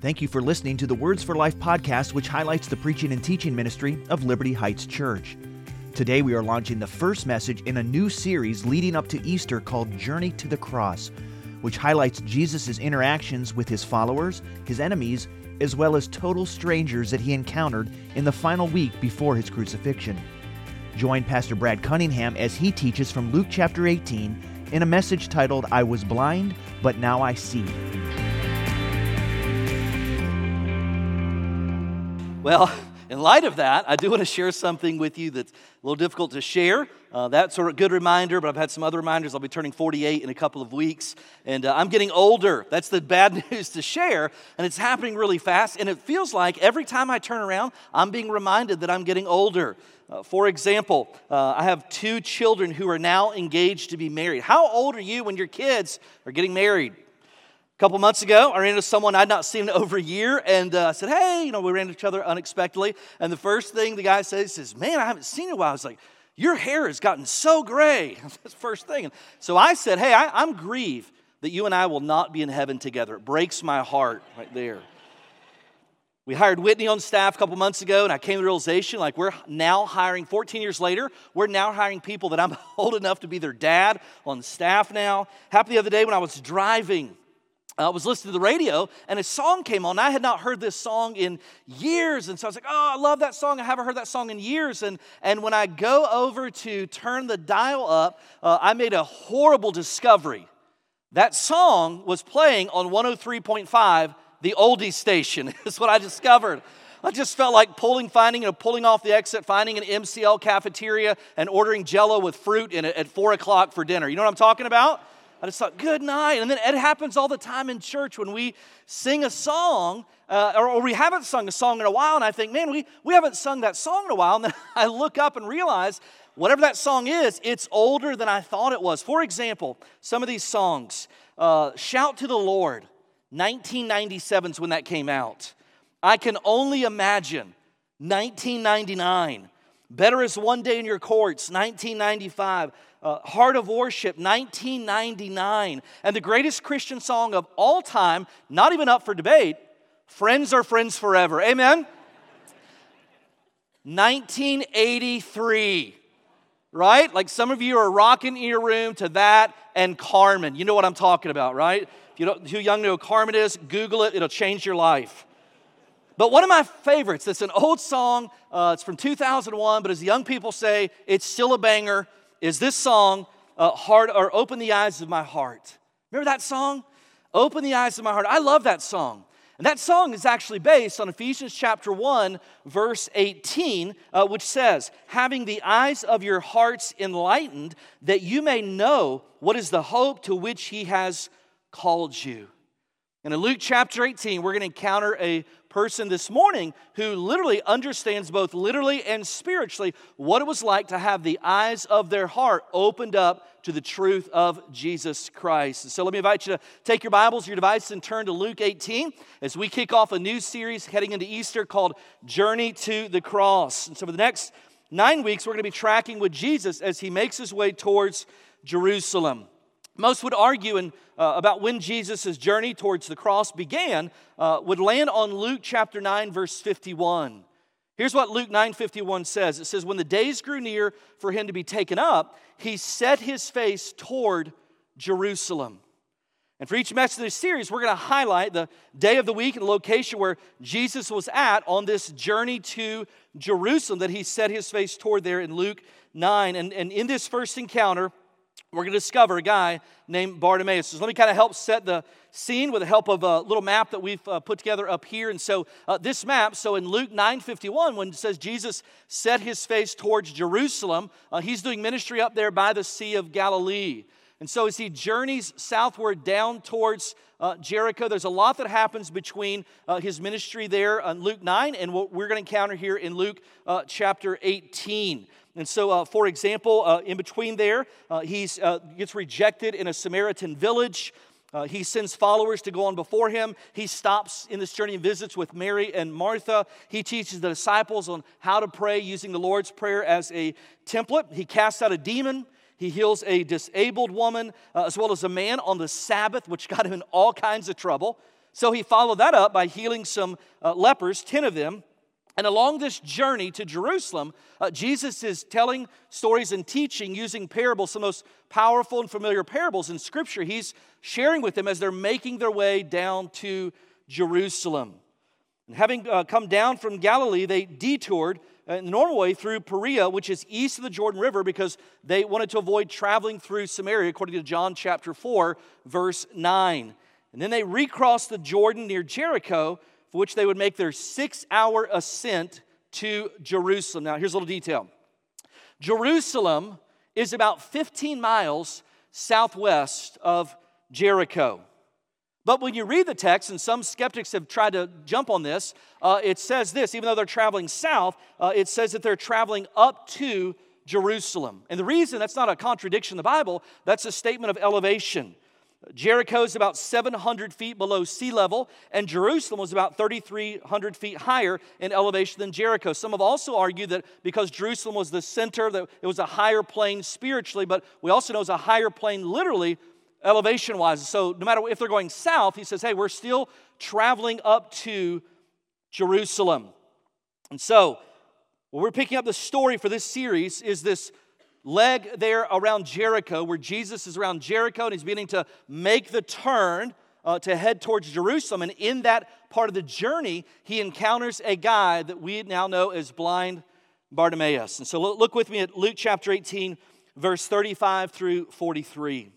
Thank you for listening to the Words for Life podcast, which highlights the preaching and teaching ministry of Liberty Heights Church. Today we are launching the first message in a new series leading up to Easter called Journey to the Cross, which highlights Jesus' interactions with his followers, his enemies, as well as total strangers that he encountered in the final week before his crucifixion. Join Pastor Brad Cunningham as he teaches from Luke chapter 18 in a message titled, I Was Blind, But Now I See. Well, in light of that, I do want to share something with you that's a little difficult to share. That's a good reminder, but I've had some other reminders. I'll be turning 48 in a couple of weeks, and I'm getting older. That's the bad news to share, and it's happening really fast, and it feels like every time I turn around, I'm being reminded that I'm getting older. For example, I have two children who are now engaged to be married. How old are you when your kids are getting married? A couple months ago, I ran into someone I'd not seen in over a year, and I said, hey, we ran into each other unexpectedly, and the first thing the guy says, man, I haven't seen you in a while. I was like, your hair has gotten so gray. That's the first thing. So I said, hey, I'm grieved that you and I will not be in heaven together. It breaks my heart right there. We hired Whitney on staff a couple months ago, and I came to the realization, we're now hiring, 14 years later, we're now hiring people that I'm old enough to be their dad on staff now. Happened the other day when I was driving. I was listening to the radio, and a song came on. I had not heard this song in years, and so I was like, oh, I love that song. I haven't heard that song in years, and when I go over to turn the dial up, I made a horrible discovery. That song was playing on 103.5, the oldies station, is what I discovered. I just felt like pulling off the exit, finding an MCL cafeteria, and ordering Jell-O with fruit in it at 4 o'clock for dinner. You know what I'm talking about? I just thought, good night. And then it happens all the time in church when we sing a song, or we haven't sung a song in a while, and I think, man, we haven't sung that song in a while. And then I look up and realize, whatever that song is, it's older than I thought it was. For example, some of these songs, Shout to the Lord, 1997 is when that came out. I Can Only Imagine, 1999. Better Is One Day in Your Courts, 1995. Heart of Worship, 1999. And the greatest Christian song of all time, not even up for debate, Friends Are Friends Forever. Amen? 1983, right? Like some of you are rocking in your room to that and Carmen. You know what I'm talking about, right? If you don't, too young to know who Carmen is, Google it. It'll change your life. But one of my favorites, that's an old song, it's from 2001, but as the young people say, it's still a banger, is this song, Open the Eyes of My Heart. Remember that song? Open the Eyes of My Heart. I love that song. And that song is actually based on Ephesians chapter 1, verse 18, which says, having the eyes of your hearts enlightened, that you may know what is the hope to which he has called you. And in Luke chapter 18, we're going to encounter a person this morning who literally understands both literally and spiritually what it was like to have the eyes of their heart opened up to the truth of Jesus Christ. And so let me invite you to take your Bibles, your devices, and turn to Luke 18 as we kick off a new series heading into Easter called Journey to the Cross. And so for the next 9 weeks, we're going to be tracking with Jesus as he makes his way towards Jerusalem. Most would argue about when Jesus' journey towards the cross began would land on Luke chapter 9, verse 51. Here's what Luke 9:51 says. It says, when the days grew near for him to be taken up, he set his face toward Jerusalem. And for each message of this series, we're going to highlight the day of the week and the location where Jesus was at on this journey to Jerusalem that he set his face toward there in Luke 9. And in this first encounter, we're going to discover a guy named Bartimaeus. So let me kind of help set the scene with the help of a little map that we've put together up here. And so this map, so in Luke 9:51, when it says Jesus set his face towards Jerusalem, he's doing ministry up there by the Sea of Galilee. And so as he journeys southward down towards Jericho, there's a lot that happens between his ministry there on Luke 9 and what we're going to encounter here in Luke chapter 18. And so, for example, in between there, he gets rejected in a Samaritan village. He sends followers to go on before him. He stops in this journey and visits with Mary and Martha. He teaches the disciples on how to pray using the Lord's Prayer as a template. He casts out a demon. He heals a disabled woman, as well as a man on the Sabbath, which got him in all kinds of trouble. So he followed that up by healing some lepers, 10 of them. And along this journey to Jerusalem, Jesus is telling stories and teaching using parables, some of the most powerful and familiar parables in Scripture. He's sharing with them as they're making their way down to Jerusalem. And having come down from Galilee, they detoured in the normal way through Perea, which is east of the Jordan River, because they wanted to avoid traveling through Samaria, according to John chapter 4, verse 9. And then they recrossed the Jordan near Jericho, for which they would make their 6-hour ascent to Jerusalem. Now, here's a little detail. Jerusalem is about 15 miles southwest of Jericho. But when you read the text, and some skeptics have tried to jump on this, it says this, even though they're traveling south, it says that they're traveling up to Jerusalem. And the reason that's not a contradiction in the Bible, that's a statement of elevation. Jericho is about 700 feet below sea level, and Jerusalem was about 3,300 feet higher in elevation than Jericho. Some have also argued that because Jerusalem was the center, that it was a higher plane spiritually, but we also know it's a higher plane literally elevation-wise. So no matter if they're going south, he says, hey, we're still traveling up to Jerusalem. And so what we're picking up the story for this series is this leg there around Jericho, where Jesus is around Jericho and he's beginning to make the turn to head towards Jerusalem. And in that part of the journey, he encounters a guy that we now know as blind Bartimaeus. And so look with me at Luke chapter 18, verse 35 through 43.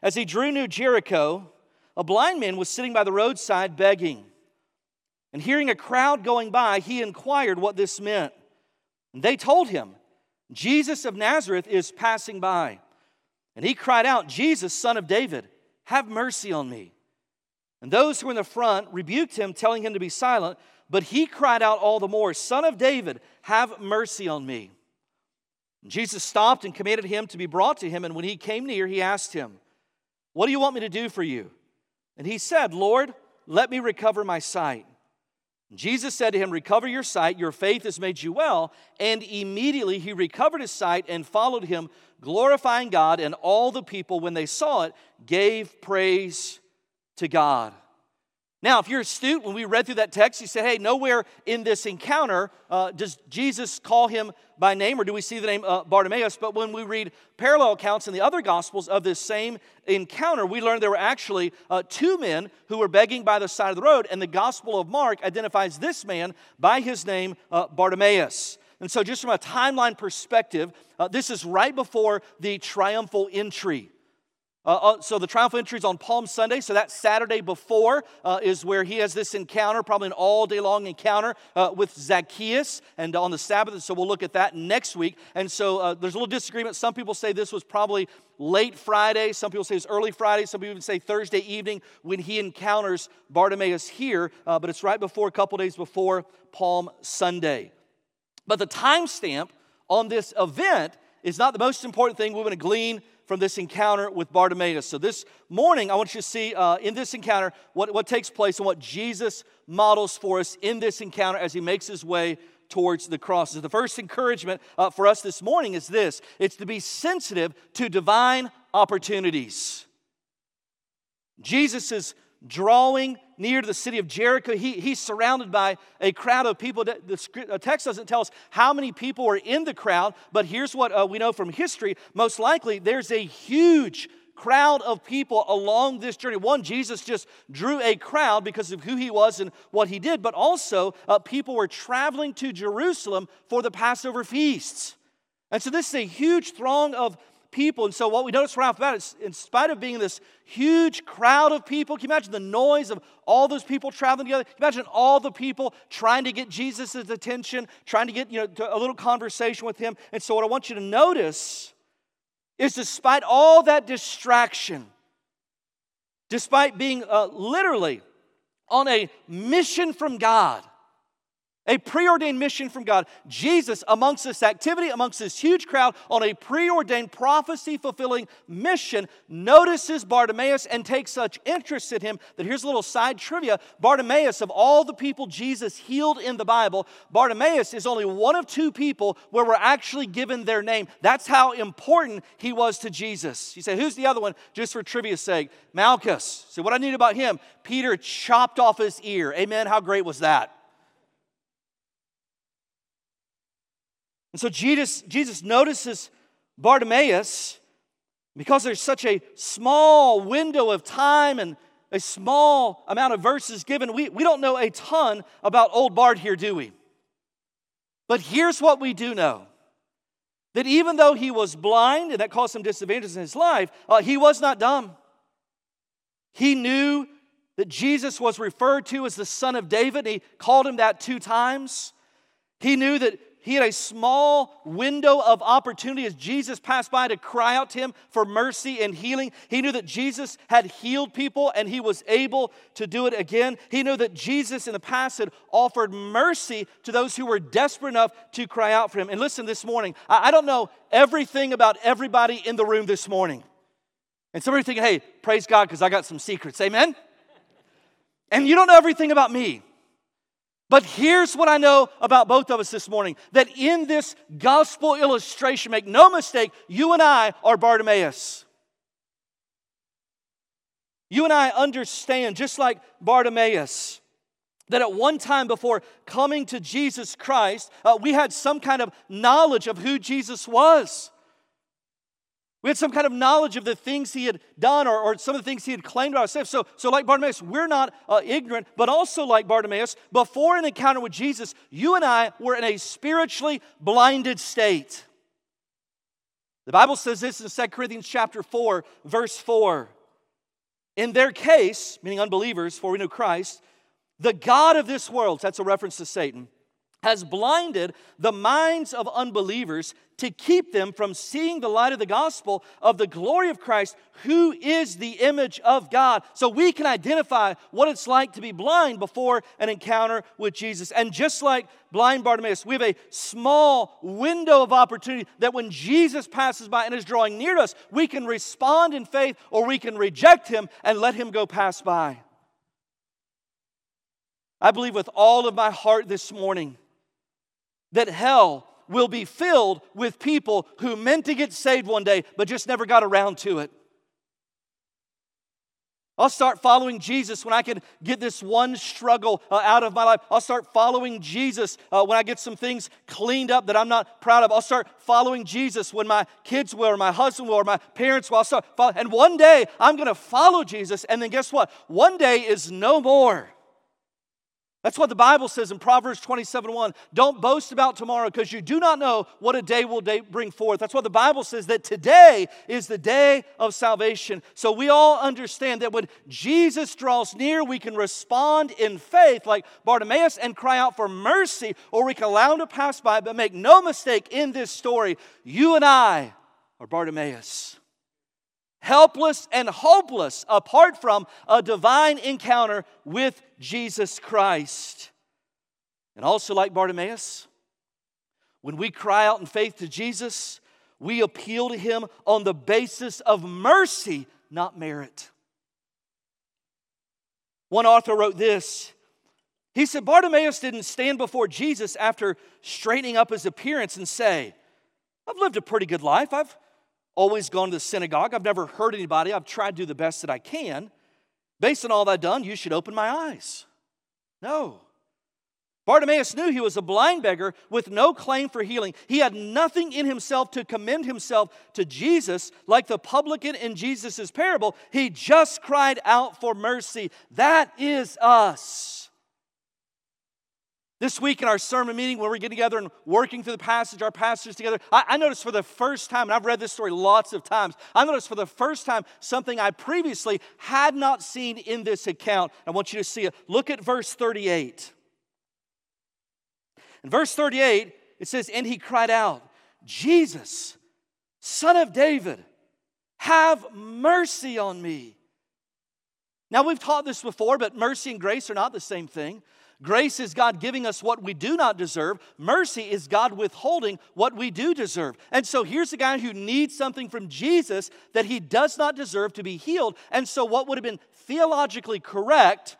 As he drew near Jericho, a blind man was sitting by the roadside begging. And hearing a crowd going by, he inquired what this meant. And they told him, Jesus of Nazareth is passing by. And he cried out, Jesus, Son of David, have mercy on me. And those who were in the front rebuked him, telling him to be silent. But he cried out all the more, Son of David, have mercy on me. And Jesus stopped and commanded him to be brought to him. And when he came near, he asked him, what do you want me to do for you? And he said, Lord, let me recover my sight. Jesus said to him, recover your sight, your faith has made you well. And immediately he recovered his sight and followed him, glorifying God. And all the people, when they saw it, gave praise to God. Now, if you're astute, when we read through that text, you say, hey, nowhere in this encounter does Jesus call him by name, or do we see the name Bartimaeus? But when we read parallel accounts in the other Gospels of this same encounter, we learn there were actually two men who were begging by the side of the road, and the Gospel of Mark identifies this man by his name Bartimaeus. And so just from a timeline perspective, this is right before the triumphal entry. So the triumphal entry is on Palm Sunday, so that Saturday before is where he has this encounter, probably an all-day-long encounter with Zacchaeus, and on the Sabbath, so we'll look at that next week. And so there's a little disagreement. Some people say this was probably late Friday. Some people say it's early Friday. Some people even say Thursday evening when he encounters Bartimaeus here, but it's right before, a couple days before Palm Sunday. But the timestamp on this event is not the most important thing we're going to glean from this encounter with Bartimaeus. So this morning, I want you to see in this encounter what takes place and what Jesus models for us in this encounter as he makes his way towards the cross. So the first encouragement for us this morning is this. It's to be sensitive to divine opportunities. Jesus is drawing near to the city of Jericho. He's surrounded by a crowd of people. The text doesn't tell us how many people were in the crowd, but here's what we know from history. Most likely, there's a huge crowd of people along this journey. One, Jesus just drew a crowd because of who he was and what he did, but also people were traveling to Jerusalem for the Passover feasts. And so this is a huge throng of people. And so what we notice right off the bat is, in spite of being this huge crowd of people, can you imagine the noise of all those people traveling together? Can you imagine all the people trying to get Jesus' attention, trying to get to a little conversation with him? And so what I want you to notice is, despite all that distraction, despite being literally on a mission from God, A preordained mission from God. Jesus, amongst this activity, amongst this huge crowd, on a preordained, prophecy-fulfilling mission, notices Bartimaeus and takes such interest in him that here's a little side trivia. Bartimaeus, of all the people Jesus healed in the Bible, Bartimaeus is only one of two people where we're actually given their name. That's how important he was to Jesus. You say, who's the other one? Just for trivia's sake, Malchus. So what I knew about him, Peter chopped off his ear. Amen, how great was that? And so Jesus notices Bartimaeus because there's such a small window of time and a small amount of verses given. We don't know a ton about old Bart here, do we? But here's what we do know. That even though he was blind, and that caused some disadvantages in his life, he was not dumb. He knew that Jesus was referred to as the Son of David. He called him that 2 times. He knew that he had a small window of opportunity as Jesus passed by to cry out to him for mercy and healing. He knew that Jesus had healed people and he was able to do it again. He knew that Jesus in the past had offered mercy to those who were desperate enough to cry out for him. And listen, this morning, I don't know everything about everybody in the room this morning. And some of you are thinking, hey, praise God because I got some secrets, amen? And you don't know everything about me. But here's what I know about both of us this morning, that in this gospel illustration, make no mistake, you and I are Bartimaeus. You and I understand, just like Bartimaeus, that at one time before coming to Jesus Christ, we had some kind of knowledge of who Jesus was. We had some kind of knowledge of the things he had done or some of the things he had claimed about himself. So like Bartimaeus, we're not ignorant, but also like Bartimaeus, before an encounter with Jesus, you and I were in a spiritually blinded state. The Bible says this in 2 Corinthians chapter 4, verse 4. In their case, meaning unbelievers, for we knew Christ, the God of this world, that's a reference to Satan, has blinded the minds of unbelievers to keep them from seeing the light of the gospel of the glory of Christ, who is the image of God. So we can identify what it's like to be blind before an encounter with Jesus. And just like blind Bartimaeus, we have a small window of opportunity that when Jesus passes by and is drawing near us, we can respond in faith or we can reject him and let him go pass by. I believe with all of my heart this morning that hell will be filled with people who meant to get saved one day, but just never got around to it. I'll start following Jesus when I can get this one struggle out of my life. I'll start following Jesus when I get some things cleaned up that I'm not proud of. I'll start following Jesus when my kids will or my husband will or my parents will. I'll start and one day I'm going to follow Jesus, and then guess what? One day is no more. That's what the Bible says in Proverbs 27:1. Don't boast about tomorrow because you do not know what a day will bring forth. That's what the Bible says, that today is the day of salvation. So we all understand that when Jesus draws near, we can respond in faith like Bartimaeus and cry out for mercy, or we can allow him to pass by. But make no mistake, in this story, you and I are Bartimaeus. Helpless and hopeless apart from a divine encounter with Jesus Christ. And also like Bartimaeus, when we cry out in faith to Jesus, we appeal to him on the basis of mercy, not merit. One author wrote this. He said, Bartimaeus didn't stand before Jesus after straightening up his appearance and say, I've lived a pretty good life. I've always gone to the synagogue. I've never hurt anybody. I've tried to do the best that I can. Based on all that I've done, you should open my eyes. No. Bartimaeus knew he was a blind beggar with no claim for healing. He had nothing in himself to commend himself to Jesus. Like the publican in Jesus' parable, he just cried out for mercy. That is us. This week in our sermon meeting, when we're getting together and working through the passage, our passages together, I noticed for the first time, and I've read this story lots of times, I noticed for the first time something I previously had not seen in this account. I want you to see it. Look at verse 38. In verse 38, it says, and he cried out, Jesus, Son of David, have mercy on me. Now, we've taught this before, but mercy and grace are not the same thing. Grace is God giving us what we do not deserve. Mercy is God withholding what we do deserve. And so here's a guy who needs something from Jesus that he does not deserve to be healed. And so what would have been theologically correct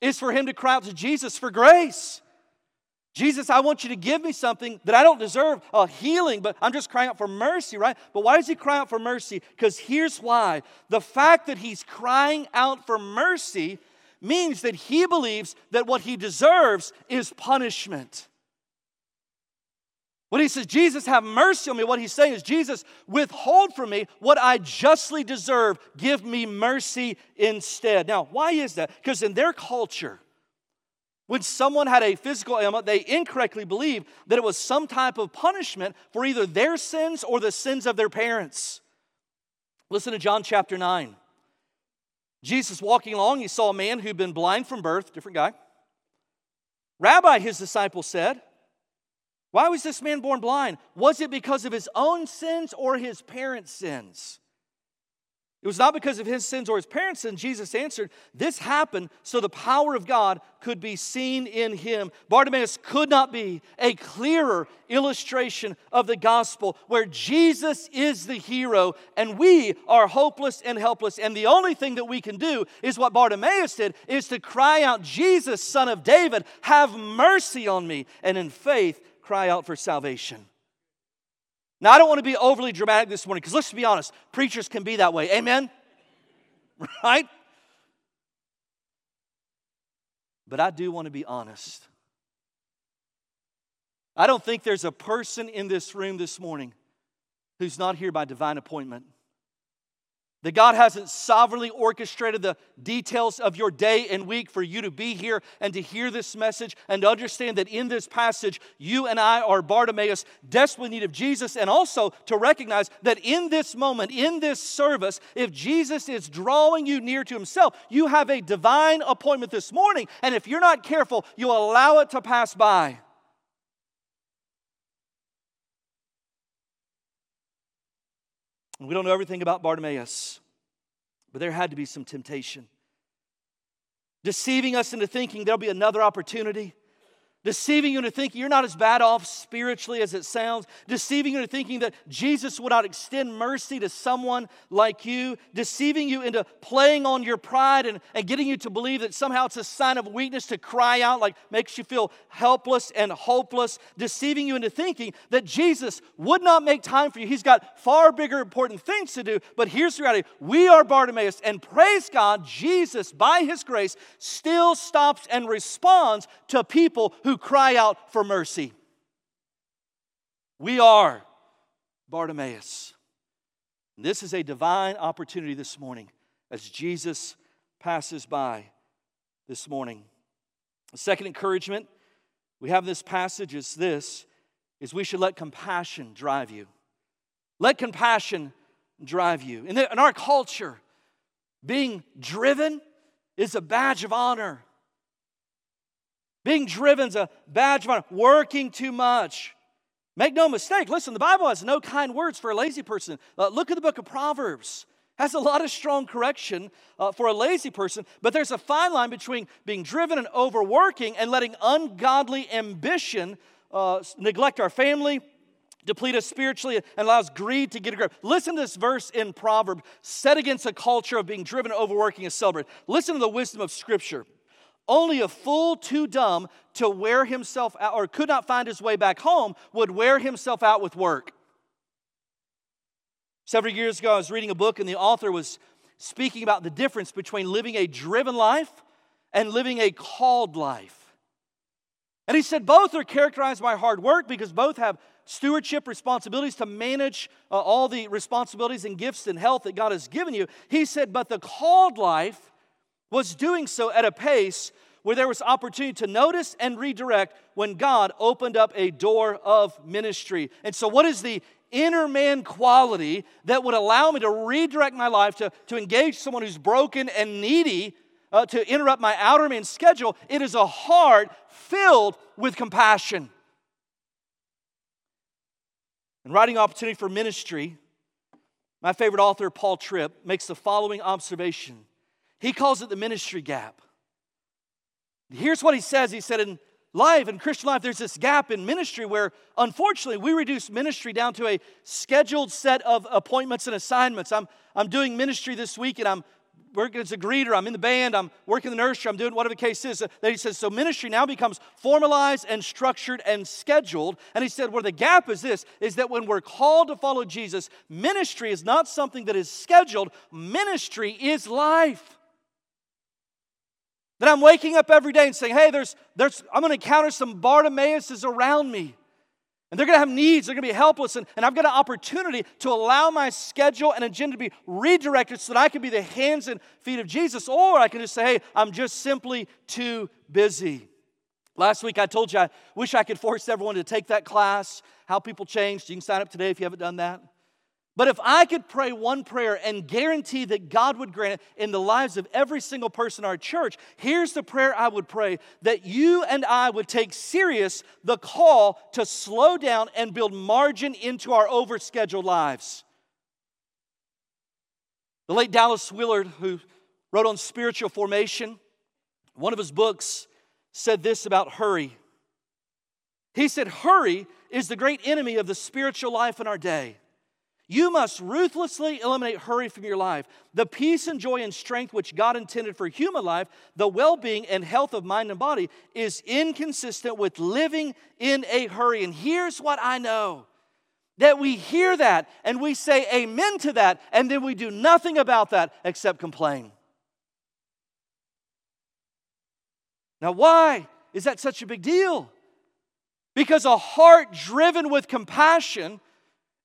is for him to cry out to Jesus for grace. Jesus, I want you to give me something that I don't deserve, a healing, but I'm just crying out for mercy, right? But why does he cry out for mercy? Because here's why. The fact that he's crying out for mercy means that he believes that what he deserves is punishment. When he says, Jesus, have mercy on me, what he's saying is, Jesus, withhold from me what I justly deserve. Give me mercy instead. Now, why is that? Because in their culture, when someone had a physical ailment, they incorrectly believed that it was some type of punishment for either their sins or the sins of their parents. Listen to John chapter 9. Jesus walking along, he saw a man who'd been blind from birth, different guy. Rabbi, his disciple, said, why was this man born blind? Was it because of his own sins or his parents' sins? It was not because of his sins or his parents' sins. Jesus answered, this happened so the power of God could be seen in him. Bartimaeus could not be a clearer illustration of the gospel, where Jesus is the hero and we are hopeless and helpless. And the only thing that we can do is what Bartimaeus did, is to cry out, Jesus, Son of David, have mercy on me. And in faith, cry out for salvation. Now, I don't want to be overly dramatic this morning, because let's be honest, preachers can be that way. Amen? Right? But I do want to be honest. I don't think there's a person in this room this morning who's not here by divine appointment. That God hasn't sovereignly orchestrated the details of your day and week for you to be here and to hear this message and to understand that in this passage, you and I are Bartimaeus, desperately in need of Jesus, and also to recognize that in this moment, in this service, if Jesus is drawing you near to himself, you have a divine appointment this morning, and if you're not careful, you allow it to pass by. And we don't know everything about Bartimaeus, but there had to be some temptation. Deceiving us into thinking there'll be another opportunity. Deceiving you into thinking you're not as bad off spiritually as it sounds. Deceiving you into thinking that Jesus would not extend mercy to someone like you. Deceiving you into playing on your pride and getting you to believe that somehow it's a sign of weakness to cry out, like makes you feel helpless and hopeless. Deceiving you into thinking that Jesus would not make time for you. He's got far bigger important things to do. But here's the reality. We are Bartimaeus, and praise God, Jesus, by his grace, still stops and responds to people who cry out for mercy. We are Bartimaeus. And this is a divine opportunity this morning as Jesus passes by this morning. The second encouragement we have in this passage is this, is we should let compassion drive you. Let compassion drive you. In our culture, being driven is a badge of honor. Being driven is a badge of honor. Working too much. Make no mistake. Listen, the Bible has no kind words for a lazy person. Look at the book of Proverbs. It has a lot of strong correction for a lazy person. But there's a fine line between being driven and overworking and letting ungodly ambition neglect our family, deplete us spiritually, and allows greed to get a grip. Listen to this verse in Proverbs, set against a culture of being driven and overworking is celebrated. Listen to the wisdom of Scripture. Only a fool too dumb to wear himself out, or could not find his way back home, would wear himself out with work. Several years ago, I was reading a book, and the author was speaking about the difference between living a driven life and living a called life. And he said both are characterized by hard work because both have stewardship responsibilities to manage all the responsibilities and gifts and health that God has given you. He said, but the called life was doing so at a pace where there was opportunity to notice and redirect when God opened up a door of ministry. And so what is the inner man quality that would allow me to redirect my life, to engage someone who's broken and needy, to interrupt my outer man schedule? It is a heart filled with compassion. And writing Opportunity for Ministry, my favorite author, Paul Tripp, makes the following observation. He calls it the ministry gap. Here's what he says. He said, in life, in Christian life, there's this gap in ministry where, unfortunately, we reduce ministry down to a scheduled set of appointments and assignments. I'm doing ministry this week, and I'm working as a greeter, I'm in the band, I'm working in the nursery, I'm doing whatever the case is. Then he says, so ministry now becomes formalized and structured and scheduled. And he said, where the gap is this, is that when we're called to follow Jesus, ministry is not something that is scheduled. Ministry is life. That I'm waking up every day and saying, hey, I'm going to encounter some Bartimaeuses around me. And they're going to have needs, they're going to be helpless, and I've got an opportunity to allow my schedule and agenda to be redirected so that I can be the hands and feet of Jesus, or I can just say, hey, I'm just simply too busy. Last week I told you I wish I could force everyone to take that class, How People Changed. You can sign up today if you haven't done that. But if I could pray one prayer and guarantee that God would grant it in the lives of every single person in our church, here's the prayer I would pray, that you and I would take serious the call to slow down and build margin into our overscheduled lives. The late Dallas Willard, who wrote on spiritual formation, one of his books said this about hurry. He said, hurry is the great enemy of the spiritual life in our day. You must ruthlessly eliminate hurry from your life. The peace and joy and strength which God intended for human life, the well-being and health of mind and body, is inconsistent with living in a hurry. And here's what I know, that we hear that and we say amen to that, and then we do nothing about that except complain. Now, why is that such a big deal? Because a heart driven with compassion,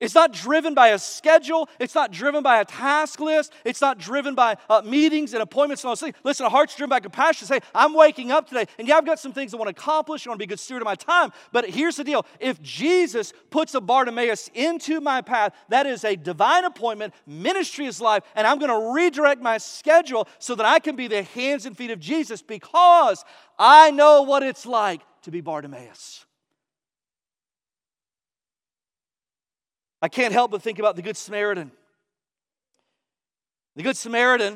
it's not driven by a schedule. It's not driven by a task list. It's not driven by meetings and appointments and all those things. Listen, a heart's driven by compassion. Say, I'm waking up today, and yeah, I've got some things I want to accomplish. I want to be a good steward of my time. But here's the deal. If Jesus puts a Bartimaeus into my path, that is a divine appointment. Ministry is life, and I'm going to redirect my schedule so that I can be the hands and feet of Jesus, because I know what it's like to be Bartimaeus. I can't help but think about the Good Samaritan. The Good Samaritan,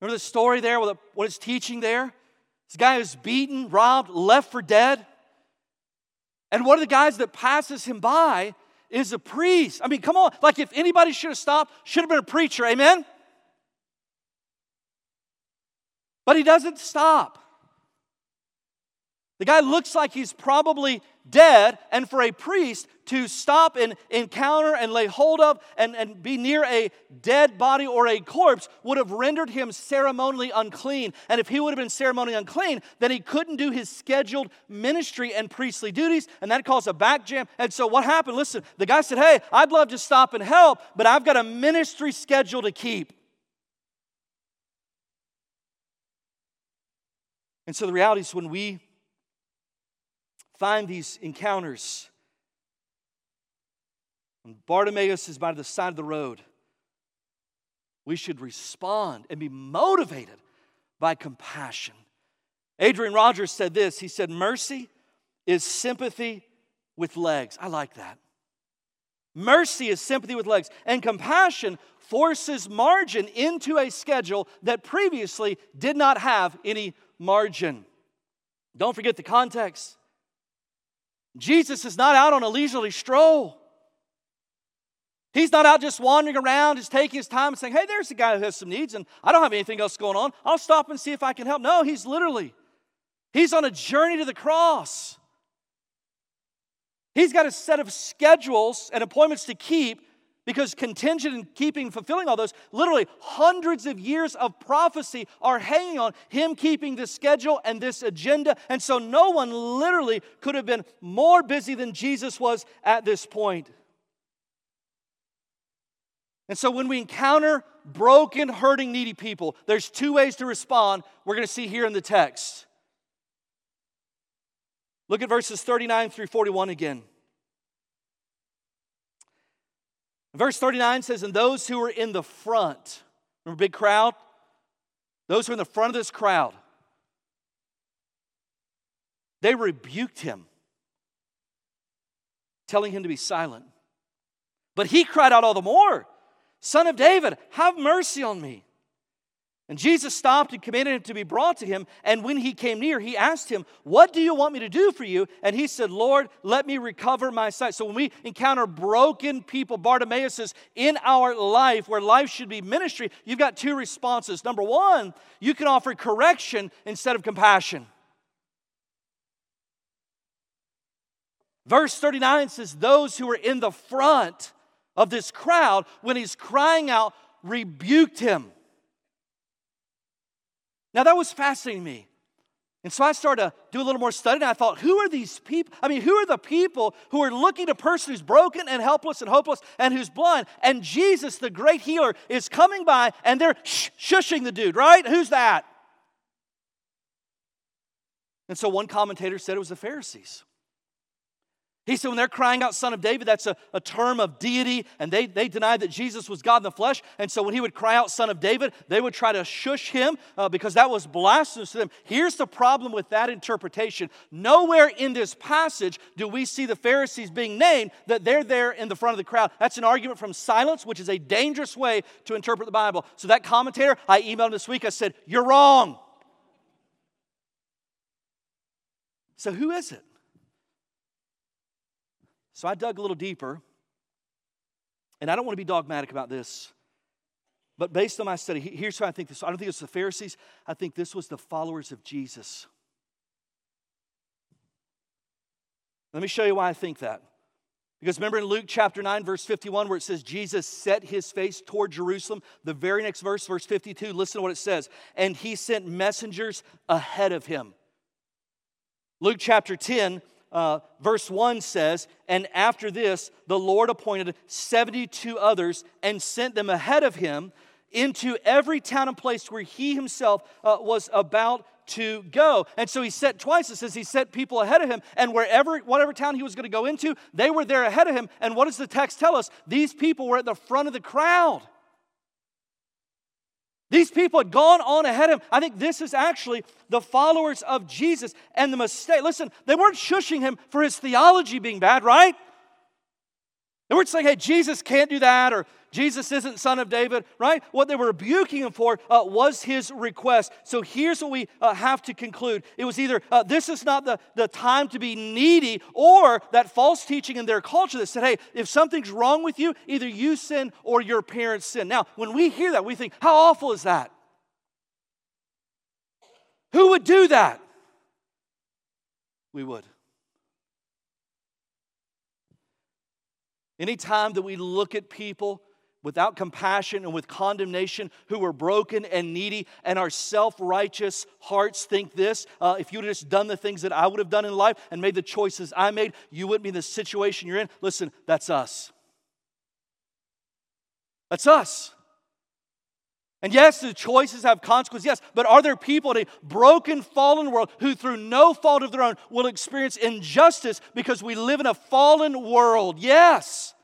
remember the story there, what it's teaching there? This guy who's beaten, robbed, left for dead. And one of the guys that passes him by is a priest. I mean, come on. Like, if anybody should have stopped, should have been a preacher, amen? But he doesn't stop. The guy looks like he's probably dead, and for a priest to stop and encounter and lay hold of and be near a dead body or a corpse would have rendered him ceremonially unclean. And if he would have been ceremonially unclean, then he couldn't do his scheduled ministry and priestly duties, and that caused a back jam. And so what happened? Listen, the guy said, hey, I'd love to stop and help, but I've got a ministry schedule to keep. And so the reality is, when we find these encounters, when Bartimaeus is by the side of the road, we should respond and be motivated by compassion. Adrian Rogers said this. He said, mercy is sympathy with legs. I like that. Mercy is sympathy with legs. And compassion forces margin into a schedule that previously did not have any margin. Don't forget the context. Jesus is not out on a leisurely stroll. He's not out just wandering around, just taking his time and saying, hey, there's a guy who has some needs and I don't have anything else going on. I'll stop and see if I can help. No, he's on a journey to the cross. He's got a set of schedules and appointments to keep, because contingent in keeping, fulfilling all those, literally hundreds of years of prophecy are hanging on him keeping this schedule and this agenda. And so no one literally could have been more busy than Jesus was at this point. And so when we encounter broken, hurting, needy people, there's two ways to respond. We're going to see here in the text. Look at verses 39 through 41 again. Verse 39 says, and those who were in the front, remember big crowd? Those who were in the front of this crowd, they rebuked him, telling him to be silent. But he cried out all the more, Son of David, have mercy on me. And Jesus stopped and commanded him to be brought to him. And when he came near, he asked him, what do you want me to do for you? And he said, Lord, let me recover my sight. So when we encounter broken people, Bartimaeuses, in our life, where life should be ministry, you've got two responses. Number one, you can offer correction instead of compassion. Verse 39 says, those who were in the front of this crowd, when he's crying out, rebuked him. Now, that was fascinating to me. And so I started to do a little more study, and I thought, who are these people? I mean, who are the people who are looking at a person who's broken and helpless and hopeless and who's blind? And Jesus, the great healer, is coming by, and they're shushing the dude, right? Who's that? And so one commentator said it was the Pharisees. He said when they're crying out, Son of David, that's a term of deity, and they denied that Jesus was God in the flesh. And so when he would cry out, Son of David, they would try to shush him because that was blasphemous to them. Here's the problem with that interpretation. Nowhere in this passage do we see the Pharisees being named, that they're there in the front of the crowd. That's an argument from silence, which is a dangerous way to interpret the Bible. So that commentator, I emailed him this week, I said, you're wrong. So who is it? So I dug a little deeper, and I don't want to be dogmatic about this, but based on my study, here's how I think this. I don't think it's the Pharisees. I think this was the followers of Jesus. Let me show you why I think that. Because remember in Luke chapter 9, verse 51, where it says, Jesus set his face toward Jerusalem. The very next verse, verse 52, listen to what it says. And he sent messengers ahead of him. Luke chapter 10, verse 1 says, and after this, the Lord appointed 72 others and sent them ahead of him into every town and place where he himself was about to go. And so he sent twice. It says he sent people ahead of him, and whatever town he was going to go into, they were there ahead of him. And what does the text tell us? These people were at the front of the crowd. These people had gone on ahead of him. I think this is actually the followers of Jesus and the mistake. Listen, they weren't shushing him for his theology being bad, right? They weren't saying, hey, Jesus can't do that, or Jesus isn't Son of David, right? What they were rebuking him for was his request. So here's what we have to conclude. It was either this is not the time to be needy, or that false teaching in their culture that said, hey, if something's wrong with you, either you sin or your parents sin. Now, when we hear that, we think, how awful is that? Who would do that? We would. Any time that we look at people without compassion and with condemnation, who are broken and needy, and our self-righteous hearts think this, if you would have just done the things that I would have done in life and made the choices I made, you wouldn't be in the situation you're in. Listen, that's us. That's us. And yes, the choices have consequences, yes, but are there people in a broken, fallen world who through no fault of their own will experience injustice because we live in a fallen world? Yes.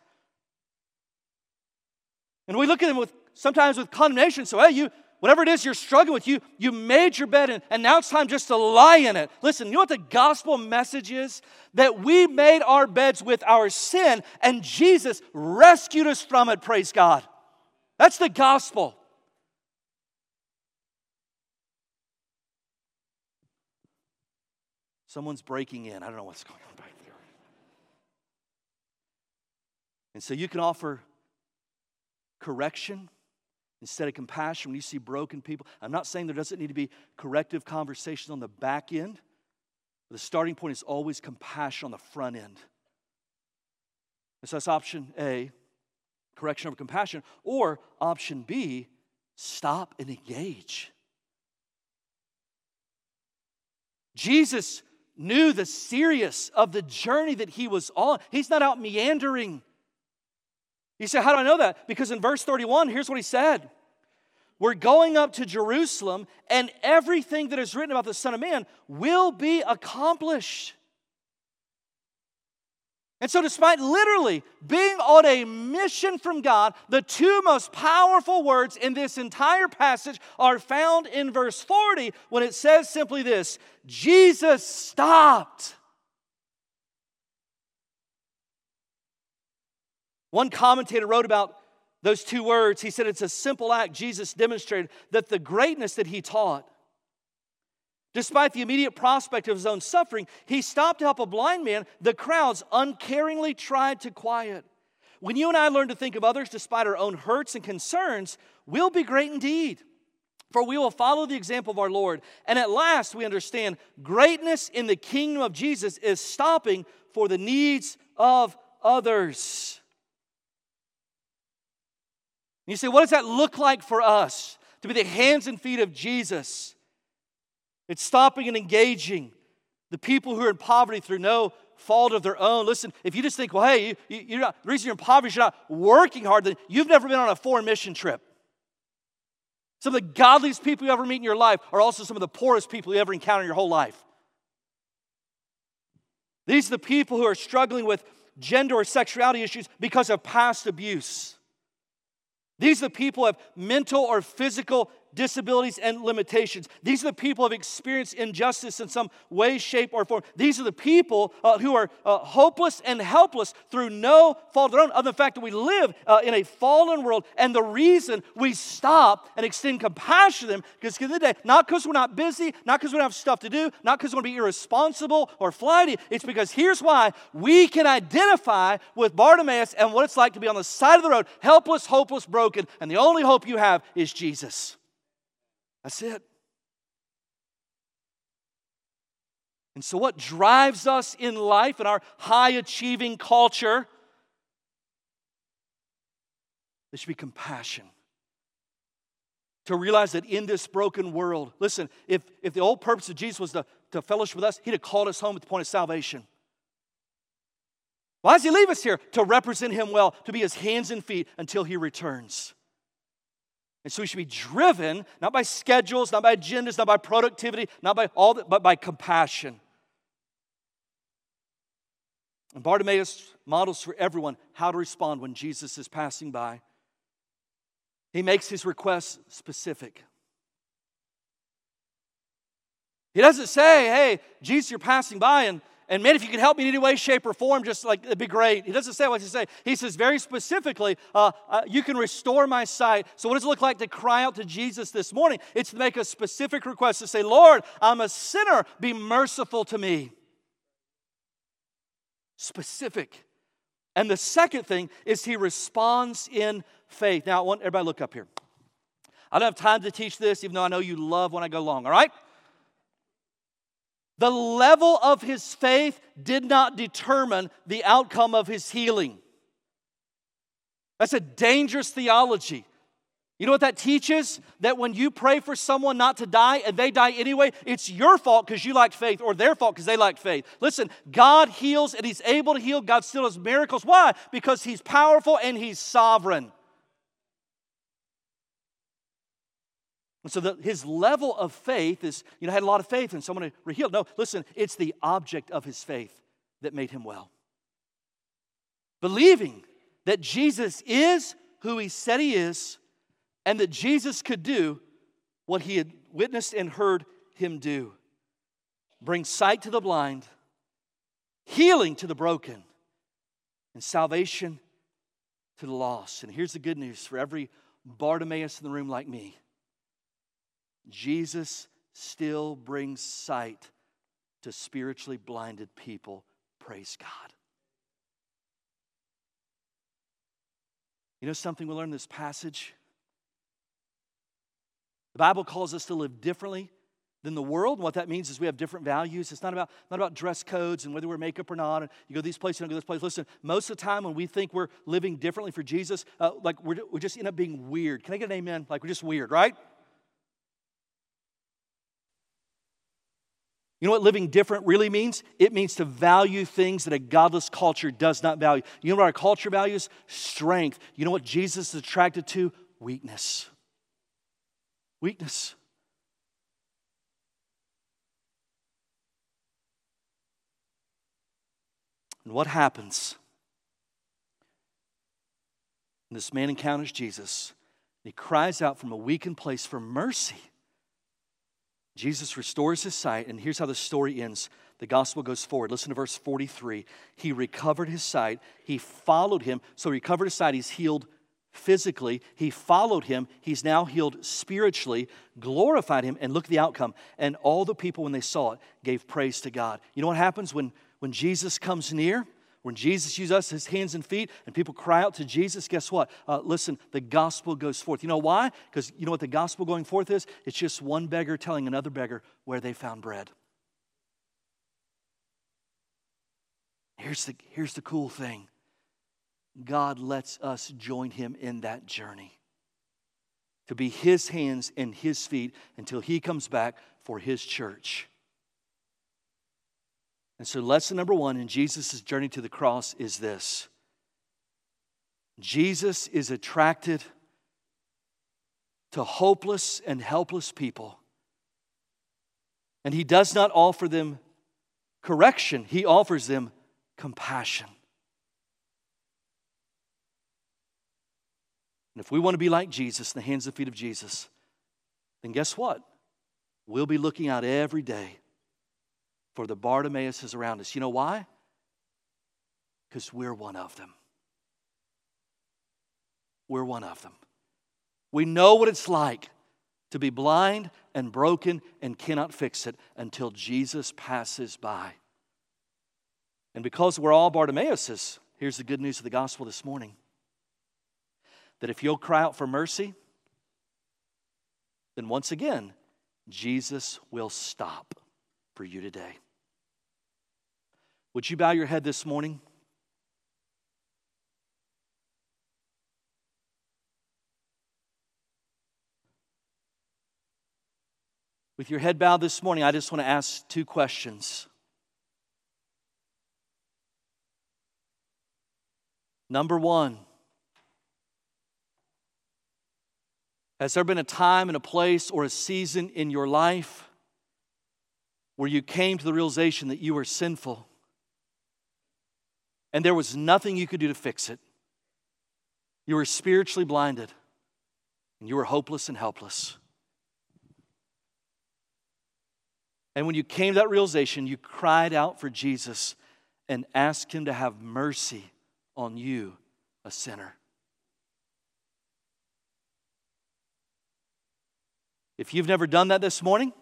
And we look at them sometimes with condemnation, so hey, you, whatever it is you're struggling with, you made your bed and now it's time just to lie in it. Listen, you know what the gospel message is? That we made our beds with our sin and Jesus rescued us from it, praise God. That's the gospel. Someone's breaking in. I don't know what's going on back there. And so you can offer correction instead of compassion when you see broken people. I'm not saying there doesn't need to be corrective conversations on the back end. The starting point is always compassion on the front end. And so that's option A, correction over compassion. Or option B, stop and engage. Jesus knew the serious of the journey that he was on. He's not out meandering. You say, how do I know that? Because in verse 31, here's what he said. We're going up to Jerusalem, and everything that is written about the Son of Man will be accomplished. And so despite literally being on a mission from God, the two most powerful words in this entire passage are found in verse 40 when it says simply this, Jesus stopped. One commentator wrote about Those two words, he said it's a simple act. Jesus demonstrated that the greatness that he taught, despite the immediate prospect of his own suffering, he stopped to help a blind man the crowds uncaringly tried to quiet. When you and I learn to think of others despite our own hurts and concerns, we'll be great indeed, for we will follow the example of our Lord. And at last we understand greatness in the kingdom of Jesus is stopping for the needs of others. You say, what does that look like for us to be the hands and feet of Jesus? It's stopping and engaging the people who are in poverty through no fault of their own. Listen, if you just think, well, hey, you're not, the reason you're in poverty is you're not working hard, then you've never been on a foreign mission trip. Some of the godliest people you ever meet in your life are also some of the poorest people you ever encounter in your whole life. These are the people who are struggling with gender or sexuality issues because of past abuse. These are the people who have mental or physical disabilities and limitations. These are the people who have experienced injustice in some way, shape, or form. These are the people who are hopeless and helpless through no fault of their own, other than the fact that we live in a fallen world. And the reason we stop and extend compassion to them is because of the day, not because we're not busy, not because we don't have stuff to do, not because we're going to be irresponsible or flighty. It's because here's why we can identify with Bartimaeus and what it's like to be on the side of the road, helpless, hopeless, broken, and the only hope you have is Jesus. That's it. And so what drives us in life in our high-achieving culture? There should be compassion. To realize that in this broken world, listen, if the whole purpose of Jesus was to fellowship with us, he'd have called us home at the point of salvation. Why does he leave us here? To represent him well, to be his hands and feet until he returns. And so we should be driven, not by schedules, not by agendas, not by productivity, not by all that, but by compassion. And Bartimaeus models for everyone how to respond when Jesus is passing by. He makes his request specific. He doesn't say, hey, Jesus, you're passing by, and man, if you could help me in any way, shape, or form, just like, it'd be great. He doesn't say what he says. He says very specifically, you can restore my sight. So what does it look like to cry out to Jesus this morning? It's to make a specific request to say, Lord, I'm a sinner. Be merciful to me. Specific. And the second thing is he responds in faith. Now, I want everybody to look up here. I don't have time to teach this, even though I know you love when I go long, all right? The level of his faith did not determine the outcome of his healing. That's a dangerous theology. You know what that teaches? That when you pray for someone not to die and they die anyway, it's your fault because you lacked faith or their fault because they lacked faith. Listen, God heals and he's able to heal. God still does miracles. Why? Because he's powerful and he's sovereign. And so his level of faith is, you know, I had a lot of faith and someone healed. No, listen, it's the object of his faith that made him well. Believing that Jesus is who he said he is and that Jesus could do what he had witnessed and heard him do. Bring sight to the blind, healing to the broken, and salvation to the lost. And here's the good news for every Bartimaeus in the room like me. Jesus still brings sight to spiritually blinded people. Praise God. You know something we learn in this passage? The Bible calls us to live differently than the world. What that means is we have different values. It's not about dress codes and whether we're makeup or not. And you go to these places, you don't go to this place. Listen, most of the time when we think we're living differently for Jesus, we just end up being weird. Can I get an amen? Like we're just weird, right? You know what living different really means? It means to value things that a godless culture does not value. You know what our culture values? Strength. You know what Jesus is attracted to? Weakness. Weakness. And what happens? And this man encounters Jesus. He cries out from a weakened place for mercy. Jesus restores his sight, and here's how the story ends. The gospel goes forward. Listen to verse 43. He recovered his sight. He followed him. So he recovered his sight. He's healed physically. He followed him. He's now healed spiritually, glorified him, and look at the outcome. And all the people, when they saw it, gave praise to God. You know what happens when Jesus comes near? When Jesus uses us as hands and feet and people cry out to Jesus, guess what? Listen, the gospel goes forth. You know why? Because you know what the gospel going forth is? It's just one beggar telling another beggar where they found bread. Here's the cool thing. God lets us join him in that journey to be his hands and his feet until he comes back for his church. And so lesson number one in Jesus' journey to the cross is this. Jesus is attracted to hopeless and helpless people. And he does not offer them correction. He offers them compassion. And if we want to be like Jesus, in the hands and feet of Jesus, then guess what? We'll be looking out every day for the Bartimaeuses around us. You know why? Because we're one of them. We're one of them. We know what it's like to be blind and broken and cannot fix it until Jesus passes by. And because we're all Bartimaeuses, here's the good news of the gospel this morning. That if you'll cry out for mercy, then once again, Jesus will stop for you today. Would you bow your head this morning? With your head bowed this morning, I just want to ask two questions. Number one, has there been a time and a place or a season in your life where you came to the realization that you were sinful and there was nothing you could do to fix it? You were spiritually blinded and you were hopeless and helpless. And when you came to that realization, you cried out for Jesus and asked him to have mercy on you, a sinner. If you've never done that this morning,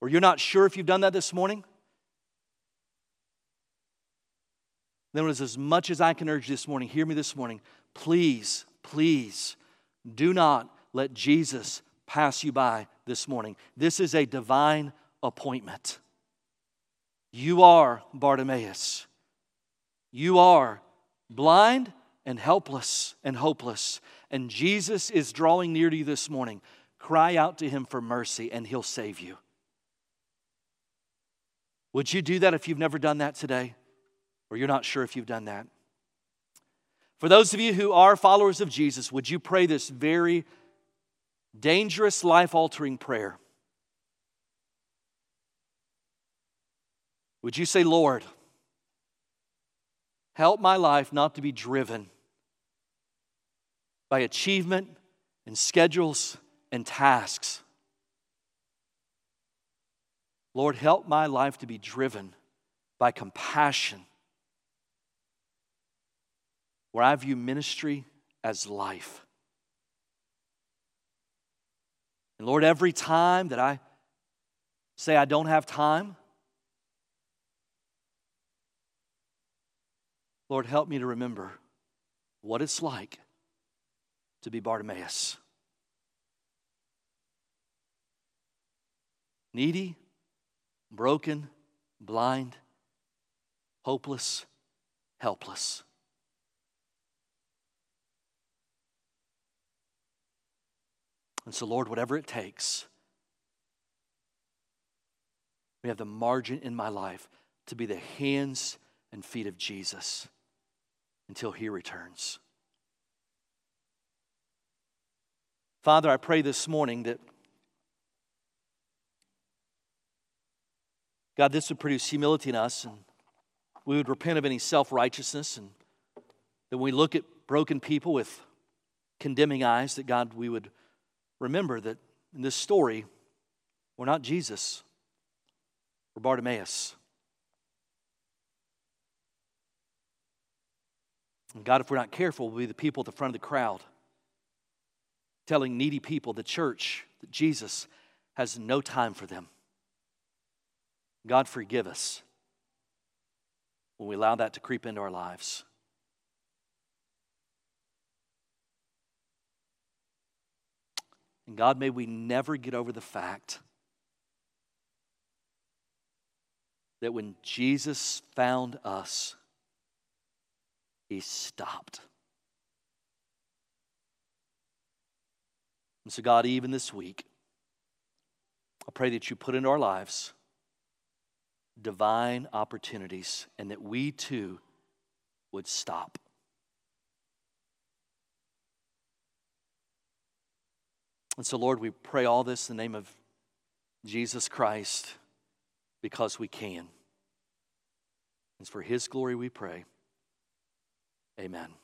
or you're not sure if you've done that this morning, then as much as I can urge this morning, hear me this morning, please, please do not let Jesus pass you by this morning. This is a divine appointment. You are Bartimaeus. You are blind and helpless and hopeless. And Jesus is drawing near to you this morning. Cry out to him for mercy and he'll save you. Would you do that if you've never done that today? Or you're not sure if you've done that? For those of you who are followers of Jesus, would you pray this very dangerous, life-altering prayer? Would you say, Lord, help my life not to be driven by achievement and schedules and tasks. Lord, help my life to be driven by compassion, where I view ministry as life. And Lord, every time that I say I don't have time, Lord, help me to remember what it's like to be Bartimaeus. Needy, broken, blind, hopeless, helpless. And so, Lord, whatever it takes, we have the margin in my life to be the hands and feet of Jesus until he returns. Father, I pray this morning that, God, this would produce humility in us, and we would repent of any self-righteousness, and that when we look at broken people with condemning eyes, that, God, we would remember that in this story, we're not Jesus, we're Bartimaeus. And God, if we're not careful, we'll be the people at the front of the crowd telling needy people, the church, that Jesus has no time for them. God, forgive us when we allow that to creep into our lives. And God, may we never get over the fact that when Jesus found us, he stopped. And so God, even this week, I pray that you put into our lives divine opportunities and that we too would stop. And so, Lord, we pray all this in the name of Jesus Christ because we can. It's for his glory we pray. Amen.